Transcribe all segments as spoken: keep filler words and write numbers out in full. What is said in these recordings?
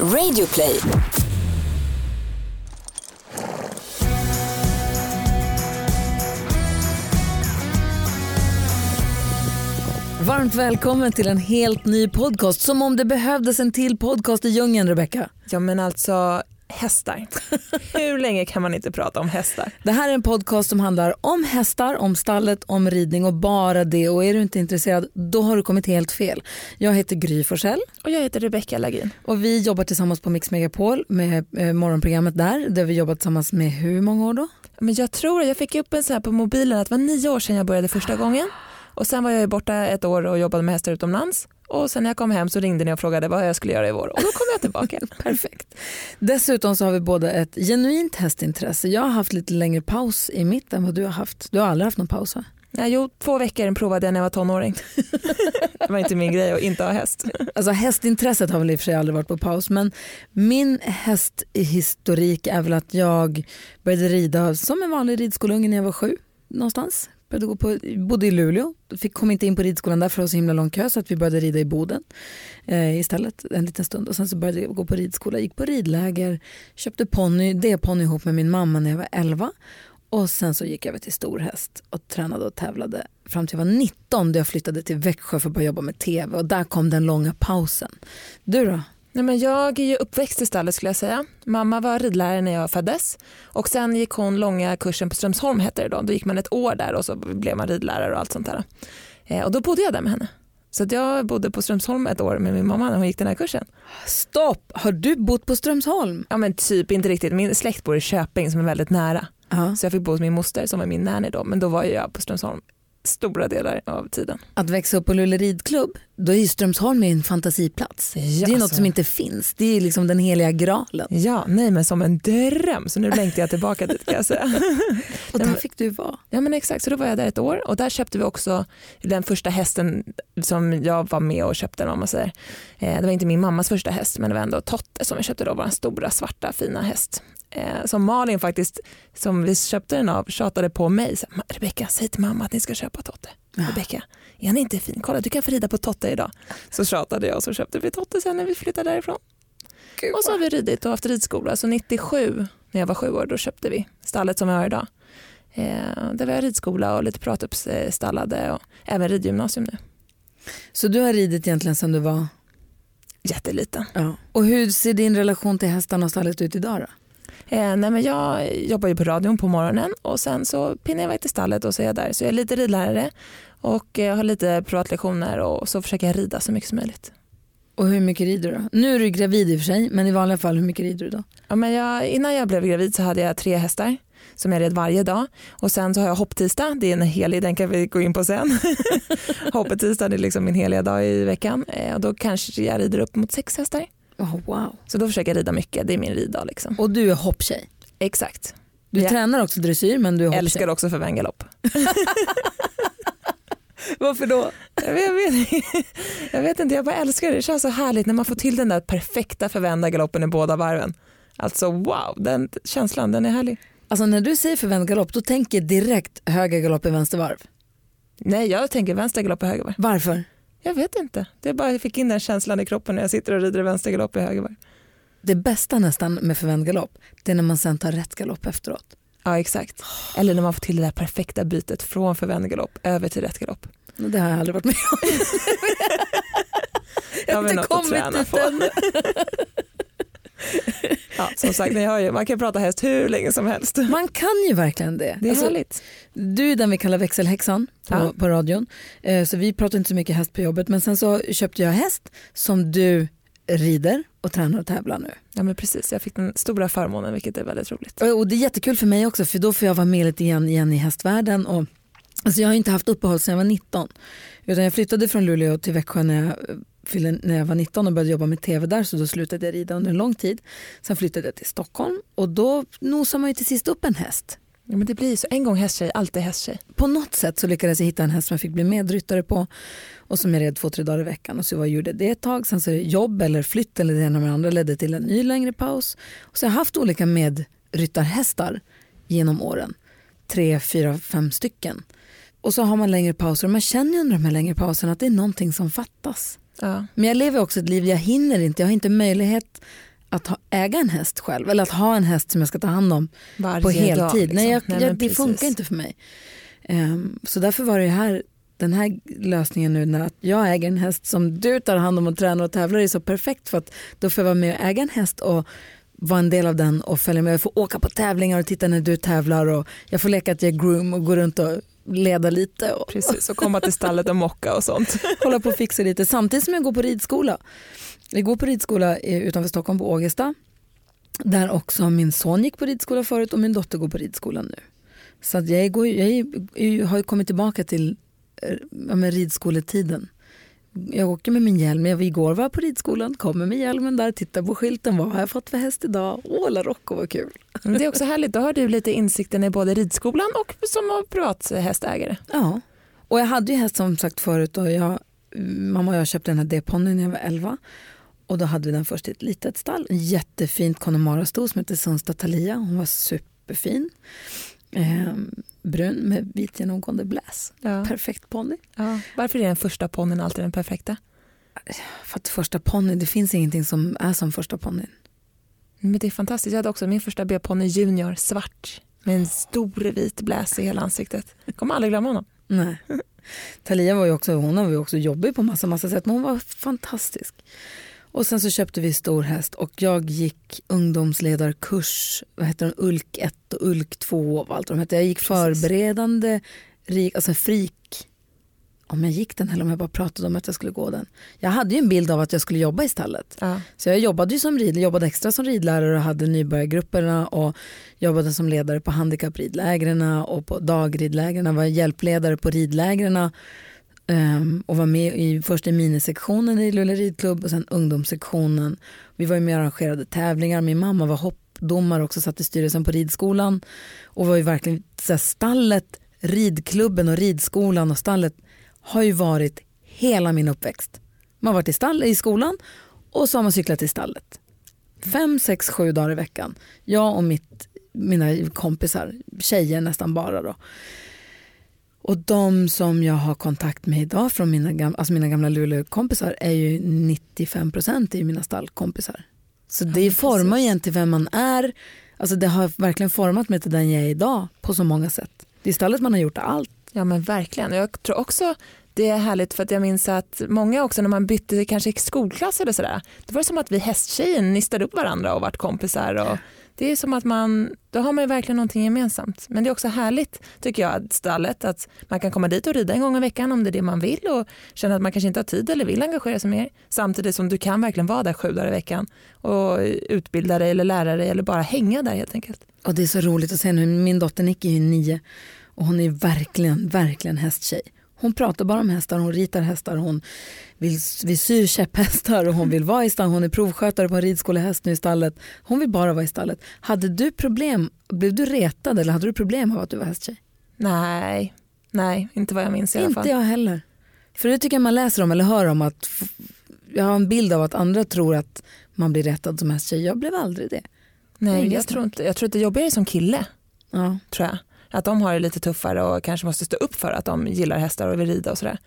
Radio Play. Varmt välkommen till en helt ny podcast. Som om det behövdes en till podcast i djungeln, Rebecca. Ja, men alltså hästar. Hur länge kan man inte prata om hästar? Det här är en podcast som handlar om hästar, om stallet, om ridning och bara det. Och är du inte intresserad, då har du kommit helt fel. Jag heter Gry Forssell. Och jag heter Rebecca Lagin. Och vi jobbar tillsammans på Mix Megapol med eh, morgonprogrammet där. Där vi jobbat tillsammans med hur många år då? Men jag tror att jag fick upp en så här på mobilen att det var nio år sedan jag började första gången. Och sen var jag borta ett år och jobbade med hästar utomlands. Och sen när jag kom hem så ringde ni och frågade vad jag skulle göra i vår. Och då kom jag tillbaka. Perfekt. Dessutom så har vi båda ett genuint hästintresse. Jag har haft lite längre paus i mitt än vad du har haft. Du har aldrig haft någon paus, va? Nej, jo, två veckor provade jag när jag var tonåring. Det var inte min grej att inte ha häst. Alltså hästintresset har väl i och för sig aldrig varit på paus. Men min hästhistorik är väl att jag började rida som en vanlig ridskolunge när jag var sju någonstans. Jag gå på, bodde i Luleå, fick, kom inte in på ridskolan där för det var så himla lång kö så att vi började rida i Boden eh, istället en liten stund. Och sen så började jag gå på ridskola, gick på ridläger, köpte ponny, D-ponny ihop med min mamma när jag var elva. Och sen så gick jag över till storhäst och tränade och tävlade fram till jag var nitton då jag flyttade till Växjö för att börja jobba med tv. Och där kom den långa pausen. Du då? Nej, men jag är ju uppväxt i stallet skulle jag säga. Mamma var ridlärare när jag föddes och sen gick hon långa kursen på Strömsholm hette det då. Då gick man ett år där och så blev man ridlärare och allt sånt där. Eh, och då bodde jag där med henne. Så att jag bodde på Strömsholm ett år med min mamma när hon gick den här kursen. Stopp! Har du bott på Strömsholm? Ja men typ inte riktigt. Min släkt bor i Köping som är väldigt nära. Uh-huh. Så jag fick bo hos min moster som var min nanny då. Men då var jag på Strömsholm stora delar av tiden. Att växa upp på Lulleridklubb, då är ju Strömsholm en fantasiplats. Ja, det är alltså något som inte finns. Det är liksom den heliga graalen. Ja, nej men som en dröm. Så nu längtar jag tillbaka dit kan jag säga. Och där fick du vara. Ja men exakt, så då var jag där ett år. Och där köpte vi också den första hästen som jag var med och köpte. Om man säger. Det var inte min mammas första häst men det var ändå Totte som jag köpte då. Var en stora svarta fina häst. Som Malin faktiskt, som vi köpte den av, tjatade på mig. Så, Rebecca, säg till mamma att ni ska köpa Totte. Ja. Rebecca, är han inte fin? Kolla, du kan få rida på Totte idag. Så tjatade jag och så köpte vi Totte sen när vi flyttade därifrån. Gud. Och så har vi ridit och haft ridskola. Så nittiosju, när jag var sju år, då köpte vi stallet som jag har idag. Eh, där vi har ridskola och lite pratuppstallade och även ridgymnasium nu. Så du har ridit egentligen sedan du var jätteliten. Ja. Och hur ser din relation till hästarna och stallet ut idag då? Eh, nej men jag jobbar ju på radion på morgonen och sen så pinnar jag iväg till stallet och så är jag där. Så jag är lite ridlärare och eh, har lite privatlektioner och så försöker jag rida så mycket som möjligt. Och hur mycket rider du då? Nu är du gravid i och för sig, men i vanliga fall hur mycket rider du då? Ja, men jag, innan jag blev gravid så hade jag tre hästar som jag red varje dag. Och sen så har jag hopptisdag, det är en helig, den kan vi gå in på sen. Hopptisdag är liksom min heliga dag i veckan eh, och då kanske jag rider upp mot sex hästar. Oh, wow. Så då försöker jag rida mycket, det är min rida liksom. Och du är hopptjej? Exakt. Du ja. Tränar också dressyr men du är hopptjej. Älskar också förvängalopp. Varför då? Jag vet, jag vet inte, jag bara älskar det. Det känns så härligt när man får till den där perfekta förvända galoppen i båda varven. Alltså wow, den känslan, den är härlig. Alltså när du säger förvänd galopp, då tänker jag direkt höger galopp i vänster varv. Nej, jag tänker vänster galopp i höger varv. Varför? Jag vet inte. Det är bara jag fick in den känslan i kroppen när jag sitter och rider i vänster galopp i högervarv. Det bästa nästan med förvänd galopp, det är när man sen tar rätt galopp efteråt. Ja, exakt. Oh. Eller när man får till det där perfekta bytet från förvänd galopp över till rätt galopp. Det har jag aldrig varit med om. Jag har inte kommit dit än. Ja, som sagt, jag ju, man kan prata häst hur länge som helst. Man kan ju verkligen det. Det är alltså, härligt. Du är den vi kallar växelhäxan på, ja. På radion. Eh, så vi pratar inte så mycket häst på jobbet. Men sen så köpte jag häst som du rider och tränar och tävlar nu. Ja men precis, jag fick den stora förmånen vilket är väldigt roligt. Och, och det är jättekul för mig också för då får jag vara med lite igen, igen i hästvärlden och alltså jag har inte haft uppehåll sedan jag var nitton. Utan jag flyttade från Luleå till Växjö när jag, när jag var nitton och började jobba med tv där. Så då slutade jag rida under en lång tid. Sen flyttade jag till Stockholm. Och då nosade man ju till sist upp en häst. Ja, men det blir så. En gång hästtjej, alltid hästtjej. På något sätt så lyckades jag hitta en häst som jag fick bli medryttare på. Och som jag red två, tre dagar i veckan. Och så jag gjorde det ett tag. Sen så jobb eller flytt eller det ena med det andra ledde till en ny längre paus. Och så har jag haft olika medryttarhästar genom åren. Tre, fyra, fem stycken. Och så har man längre pauser och man känner under de här längre pauserna att det är någonting som fattas. Ja. Men jag lever också ett liv, jag hinner inte. Jag har inte möjlighet att ha, äga en häst själv. Eller att ha en häst som jag ska ta hand om varje på heltid. Dag, liksom. Nej, jag, Nej, jag, det funkar inte för mig. Um, så därför var det här, den här lösningen nu när jag äger en häst som du tar hand om och tränar och tävlar i, så perfekt, för att då får jag vara med och äga en häst och vara en del av den och följa med. Jag får åka på tävlingar och titta när du tävlar, och jag får leka att jag är groom och gå runt och leda lite. Och precis, och komma till stallet och mocka och sånt. Hålla på och fixa lite. Samtidigt som jag går på ridskola. Jag går på ridskola utanför Stockholm på Ågesta. Där också min son gick på ridskola förut och min dotter går på ridskola nu. Så att jag, går, jag, jag har ju kommit tillbaka till ja, med ridskoletiden. Jag åker med min hjälm. Jag var igår var på ridskolan, kommer med hjälmen där, tittar på skylten, vad har jag fått för häst idag? Åh, la Rocco, vad kul. Men det är också härligt, då har du lite insikten i både ridskolan och som privathästägare. Ja, och jag hade ju häst som sagt förut, och jag, mamma och jag köpte den här D-ponnyn när jag var elva, och då hade vi den först i ett litet stall, en jättefint Connemara-stol som heter Sundstad Thalia. Hon var superfin. Ehm, brun med vit genomgående bläs. Ja. Perfekt ponny. Ja. Varför är den första ponnyn alltid den perfekta? För att första ponny, det finns ingenting som är som första ponnyn. Men det är fantastiskt. Jag hade också min första B-ponny junior, svart. Med en stor vit bläs i hela ansiktet. Jag kommer aldrig glömma honom. Nej. Thalia var ju också, hon var ju också jobbig på massa, massa sätt. Men hon var fantastisk. Och sen så köpte vi stor häst, och jag gick ungdomsledarkurs, vad heter den, Ulk ett och Ulk två och allt vad de hette. Jag gick förberedande, rik, alltså frik, om jag gick den eller om jag bara pratade om att jag skulle gå den. Jag hade ju en bild av att jag skulle jobba i stallet. Ja. Så jag jobbade ju som ridlärare, jobbade extra som ridlärare och hade nybörjargrupperna och jobbade som ledare på handikappridlägrena och på dagridlägrena, var hjälpledare på ridlägrena. Um, och var med i, först i minisektionen i Lulleridklubb och sen ungdomssektionen. Vi var ju med och arrangerade tävlingar. Min mamma var hoppdomare också, satt i styrelsen på ridskolan, och var ju verkligen så här, stallet, ridklubben och ridskolan och stallet har ju varit hela min uppväxt. Man har varit i, stall, i skolan, och så har man cyklat i stallet fem, sex, sju dagar i veckan, jag och mitt, mina kompisar, tjejer nästan bara då. Och de som jag har kontakt med idag från mina gamla, alltså mina gamla Luleå-kompisar, är ju nittiofem procent i mina stallkompisar. Så ja, det formar ju inte vem man är. Alltså det har verkligen format mig till den jag är idag på så många sätt. Det är stallet man har gjort allt. Ja, men verkligen. Jag tror också det är härligt, för att jag minns att många också när man bytte kanske skolklass eller sådär, det var som att vi hästtjejer nistade upp varandra och varit kompisar och... Det är som att man, då har man ju verkligen någonting gemensamt. Men det är också härligt, tycker jag, stallet, att man kan komma dit och rida en gång i veckan om det är det man vill, och känna att man kanske inte har tid eller vill engagera sig mer. Samtidigt som du kan verkligen vara där sju dagar i veckan och utbilda dig eller lära dig eller bara hänga där helt enkelt. Och det är så roligt att se nu, min dotter Nicky är ju nio och hon är verkligen, verkligen hästtjej. Hon pratar bara om hästar, hon ritar hästar, hon vill, vill sy käpphästar och hon vill vara i stallet. Hon är provskötare på en ridskolehäst nu i stallet. Hon vill bara vara i stallet. Hade du problem, blev du retad eller hade du problem av att du var hästtjej? Nej, nej, inte vad jag minns i alla fall. Inte jag heller. För det tycker jag man läser om eller hör om, att jag har en bild av att andra tror att man blir retad som hästtjej. Jag blev aldrig det. Nej, jag tror inte, jag tror att det jobbar som kille. Ja, tror jag. Att de har det lite tuffare och kanske måste stå upp för att de gillar hästar och vill rida och sådär.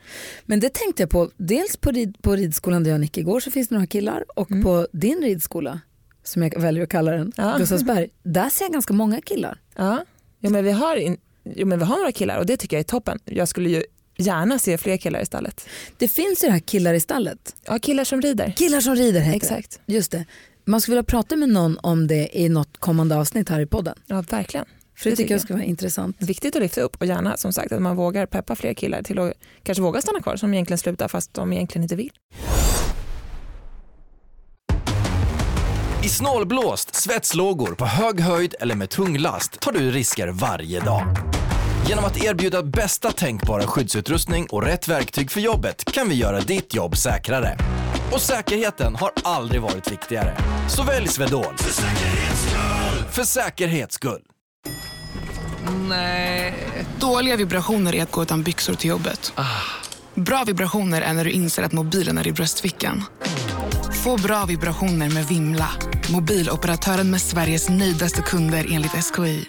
Men det tänkte jag på, dels på, rid, på ridskolan där jag och Nick igår så finns det några killar. Och mm. på din ridskola, som jag väljer att kalla den, ja. Lasasberg, där ser jag ganska många killar. Ja, jo, men, vi har in, jo, men vi har några killar och det tycker jag är toppen. Jag skulle ju gärna se fler killar i stallet. Det finns ju det här killar i stallet. Ja, killar som rider. Killar som rider heter exakt. Det. Just det. Man skulle vilja prata med någon om det i något kommande avsnitt här i podden. Ja, verkligen. För det tycker jag ska vara intressant. Viktigt att lyfta upp, och gärna som sagt att man vågar peppa fler killar till att kanske våga stanna kvar som egentligen slutar fast de egentligen inte vill. I snålblåst, svetslågor, på hög höjd eller med tung last tar du risker varje dag. Genom att erbjuda bästa tänkbara skyddsutrustning och rätt verktyg för jobbet kan vi göra ditt jobb säkrare. Och säkerheten har aldrig varit viktigare. Så välj Swedol. För säkerhets skull! För säkerhets skull. Nej. Dåliga vibrationer är att gå utan byxor till jobbet. Bra vibrationer är när du inser att mobilen är i bröstfickan. Få bra vibrationer med Vimla. Mobiloperatören med Sveriges nöjdaste kunder enligt S K I.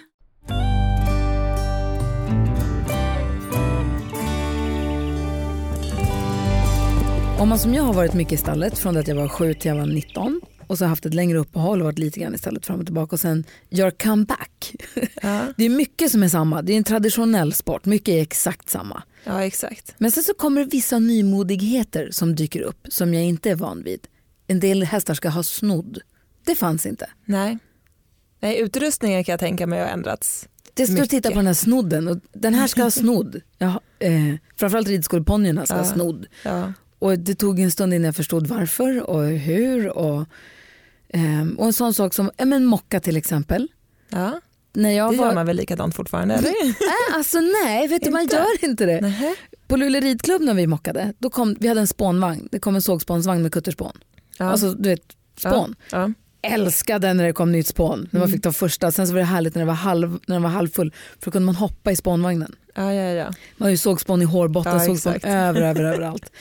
Om man som jag har varit mycket i stallet från att jag var sju till jag var nitton och så haft ett längre uppehåll och varit lite grann i stallet fram och tillbaka och sen gör comeback. Ja. Det är mycket som är samma. Det är en traditionell sport. Mycket är exakt samma. Ja, exakt. Men sen så kommer det vissa nymodigheter som dyker upp som jag inte är van vid. En del hästar ska ha snodd. Det fanns inte. Nej. Nej, utrustningen kan jag tänka mig har ändrats. Det ska mycket. Titta på den här snodden. Och den här ska ha snodd. Ja, eh, framförallt ridskolponjerna ska ja. ha snodd. Ja. Och det tog en stund innan jag förstod varför och hur. Och, eh, och en sån sak som eh, en mocka till exempel. Ja. När jag det var... gör man väl likadant fortfarande? Eller? äh, alltså nej, vet du, man gör inte det. Nähä. På Lulleridklubb när vi mockade, då kom, vi hade en spånvagn. Det kom en sågspånsvagn med kutterspån. Ja. Alltså du vet, spån. Ja. Ja. Älskade när det kom nytt spån. När man fick ta första. Sen så var det härligt när den var, halv, när den var halvfull. För då kunde man hoppa i spånvagnen. Ja, ja, ja. Man har ju sågspån i hårbotten, ja, sågspån över, över, överallt.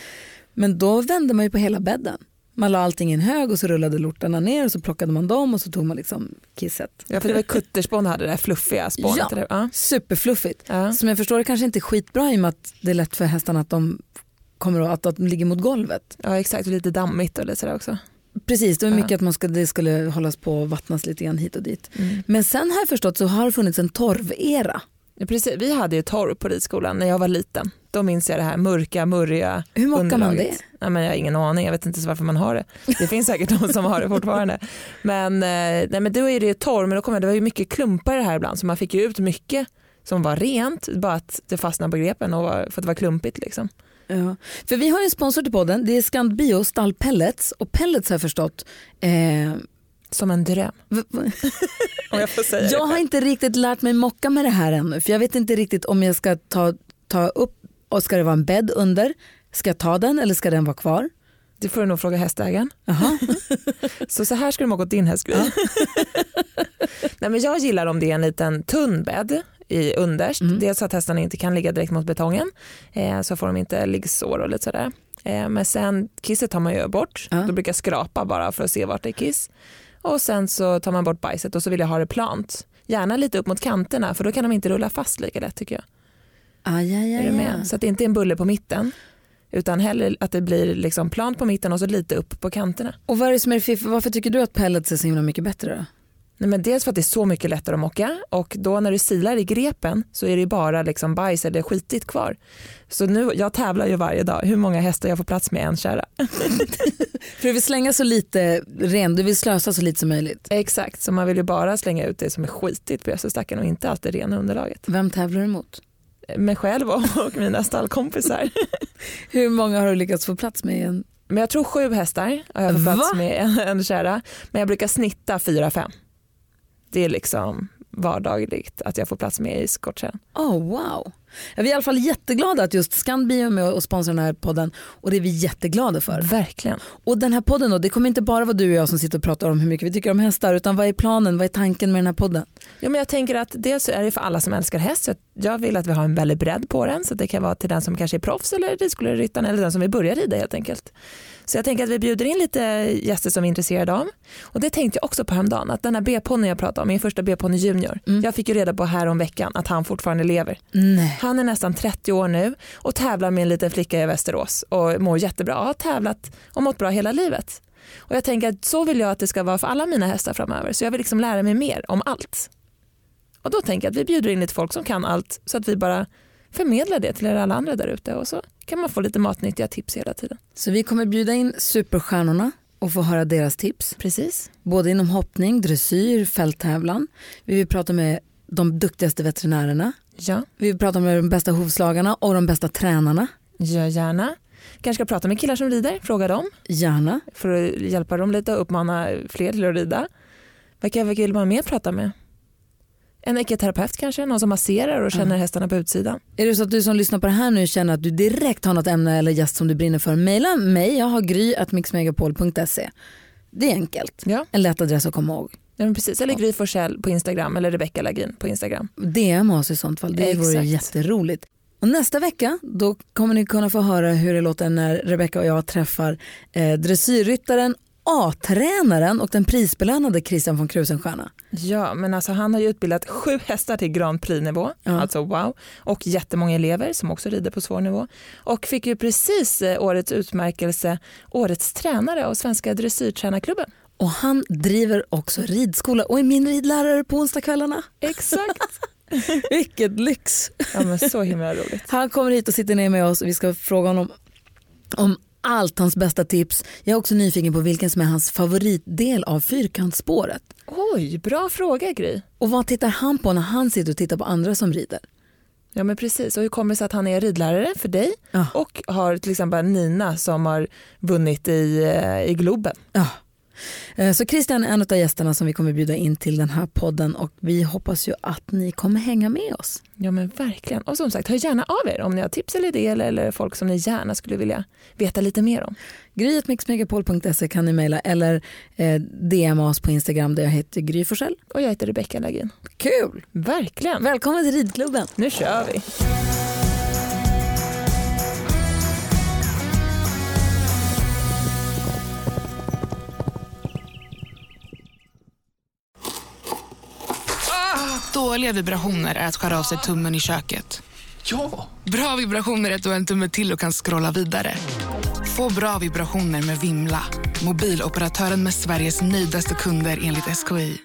Men då vände man ju på hela bädden. Man la allting i en hög och så rullade lortarna ner och så plockade man dem och så tog man liksom kisset. Ja, för det var kutterspån hade det där fluffiga spånet. Ja, eller? Ja. Superfluffigt. Ja. Som jag förstår det kanske inte är skitbra i och med att det är lätt för hästarna att de, kommer att, att de ligger mot golvet. Ja, exakt. Och lite dammigt och lite sådär också. Precis, det var mycket ja. att man skulle, det skulle hållas på och vattnas lite grann hit och dit. Mm. Men sen har jag förstått så har det funnits en torvera. Ja, precis. Vi hade ju torv på ridskolan när jag var liten. Då minns jag det här mörka, murriga Hur mockar underlaget. Man det? Nej, men jag har ingen aning, jag vet inte varför man har det. Det finns säkert de som har det fortfarande. Men, nej, men då är det ju torv, men då kom jag, det var ju mycket klumpar i det här ibland. Så man fick ju ut mycket som var rent, bara att det fastnade på grepen och var, för att det var klumpigt liksom. Ja. För vi har ju en sponsor till podden. Det är Scant Bio Stall Pellets. Och Pellets har jag förstått eh... som en dröm. Om jag får säga jag det. Har inte riktigt lärt mig mocka med det här ännu. För jag vet inte riktigt om jag ska ta, ta upp. Och ska det vara en bädd under? Ska jag ta den eller ska den vara kvar? Det får du nog fråga hästägaren. så så här ska du mocka åt din hästgrej. Nej, men jag gillar om det är en liten tunn bädd i underst. Mm. Dels att hästarna inte kan ligga direkt mot betongen, eh, så får de inte liggsår och lite sådär. Eh, men sen kisset tar man ju bort. Mm. Då brukar jag skrapa bara för att se vart det är kiss. Och sen så tar man bort bajset och så vill jag ha det plant. Gärna lite upp mot kanterna för då kan de inte rulla fast lika lätt tycker jag. Aj, aj, aj, är du med? Så att det inte är en bulle på mitten utan hellre att det blir liksom plant på mitten och så lite upp på kanterna. Och vad är det som är fiff? Varför tycker du att pellets är så himla mycket bättre då? Nej, men dels för att det är så mycket lättare att mocka och då när du silar i grepen så är det ju bara liksom bajs eller skitigt kvar. Så nu, jag tävlar ju varje dag hur många hästar jag får plats med en kära. För du vill slänga så lite ren, du vill slösa så lite som möjligt. Exakt, så man vill ju bara slänga ut det som är skitigt på gödselstacken och inte allt det rena underlaget. Vem tävlar du mot? Mig själv och mina stallkompisar. Hur många har du lyckats få plats med i en? Men jag tror sju hästar har jag fått plats med en, en kära. Men jag brukar snitta fyra, fem. Det är liksom vardagligt att jag får plats med i skortsen. Oh, wow. Vi är i alla fall jätteglada att just Scant Bio är med och sponsrar den här podden. Och det är vi jätteglada för. Verkligen. Och den här podden då, det kommer inte bara vara du och jag som sitter och pratar om hur mycket vi tycker om hästar. Utan vad är planen, vad är tanken med den här podden? Ja, men jag tänker att dels är det för alla som älskar häst. Så jag vill att vi har en väldigt bredd på den. Så det kan vara till den som kanske är proffs eller ridskoleryttaren. Eller den som vi börjar rida helt enkelt. Så jag tänker att vi bjuder in lite gäster som är intresserade av. Och det tänkte jag också på häromdagen. Att den här B-ponnen jag pratade om, min första B-ponnen junior. Mm. Jag fick ju reda på här om veckan att han fortfarande lever. Nej. Han är nästan trettio år nu och tävlar med en liten flicka i Västerås och mår jättebra. Jag har tävlat och mått bra hela livet. Och jag tänker att så vill jag att det ska vara för alla mina hästar framöver. Så jag vill liksom lära mig mer om allt. Och då tänker jag att vi bjuder in lite folk som kan allt så att vi bara förmedlar det till er alla andra där ute. Och så kan man få lite matnyttiga tips hela tiden. Så vi kommer bjuda in superstjärnorna och få höra deras tips. Precis. Både inom hoppning, dressyr, fälttävlan. Vi vill prata med de duktigaste veterinärerna. Ja. Vi pratar om de bästa hovslagarna och de bästa tränarna. Ja, gärna. Kanske ska prata med killar som rider, fråga dem. Gärna. För att hjälpa dem lite och uppmana fler till att rida. Vilka vill man mer prata med? En ekoterapeut kanske, någon som masserar och känner ja. hästarna på utsidan. Är det så att du som lyssnar på det här nu känner att du direkt har något ämne eller gäst som du brinner för? Maila mig, jag har gry at mix megapol punkt se. Det är enkelt. Ja. En lätt adress att komma ihåg. Ja, men precis. Eller Gry Forssell på Instagram eller Rebecca Lagin på Instagram. D M oss i sånt fall. Det vore jätteroligt. Och nästa vecka då kommer ni kunna få höra hur det låter när Rebecca och jag träffar eh, dressyrryttaren A-tränaren och den prisbelönade Christian von Krusenstjärna. Ja, men alltså han har ju utbildat sju hästar till Grand Prix-nivå. Ja. Alltså wow. Och jättemånga elever som också rider på svår nivå. Och fick ju precis årets utmärkelse, årets tränare av Svenska Dressyrtränarklubben. Och han driver också ridskola och är min ridlärare på onsdagskvällarna. Exakt. Vilket lyx. Ja, men så himla roligt. Han kommer hit och sitter ner med oss och vi ska fråga honom om allt hans bästa tips. Jag är också nyfiken på vilken som är hans favoritdel av fyrkantsspåret. Oj, bra fråga Gry. Och vad tittar han på när han sitter och tittar på andra som rider? Ja men precis, och hur kommer det sig att han är ridlärare för dig ja. Och har till exempel Nina som har vunnit i, i Globen? Ja. Så Christian är en av gästerna som vi kommer bjuda in till den här podden och vi hoppas ju att ni kommer hänga med oss. Ja men verkligen. Och som sagt, hör gärna av er om ni har tips eller idéer eller folk som ni gärna skulle vilja veta lite mer om. gry at mix megapol punkt se kan ni mejla eller eh, D M oss på Instagram där jag heter Gry Forssell. Och jag heter Rebecca Lagin. Kul! Verkligen! Välkommen till ridklubben! Nu kör vi! Dåliga vibrationer är att skära av sig tummen i köket. Ja! Bra vibrationer är att du har en tumme till och kan scrolla vidare. Få bra vibrationer med Vimla. Mobiloperatören med Sveriges nöjdaste kunder enligt S K I.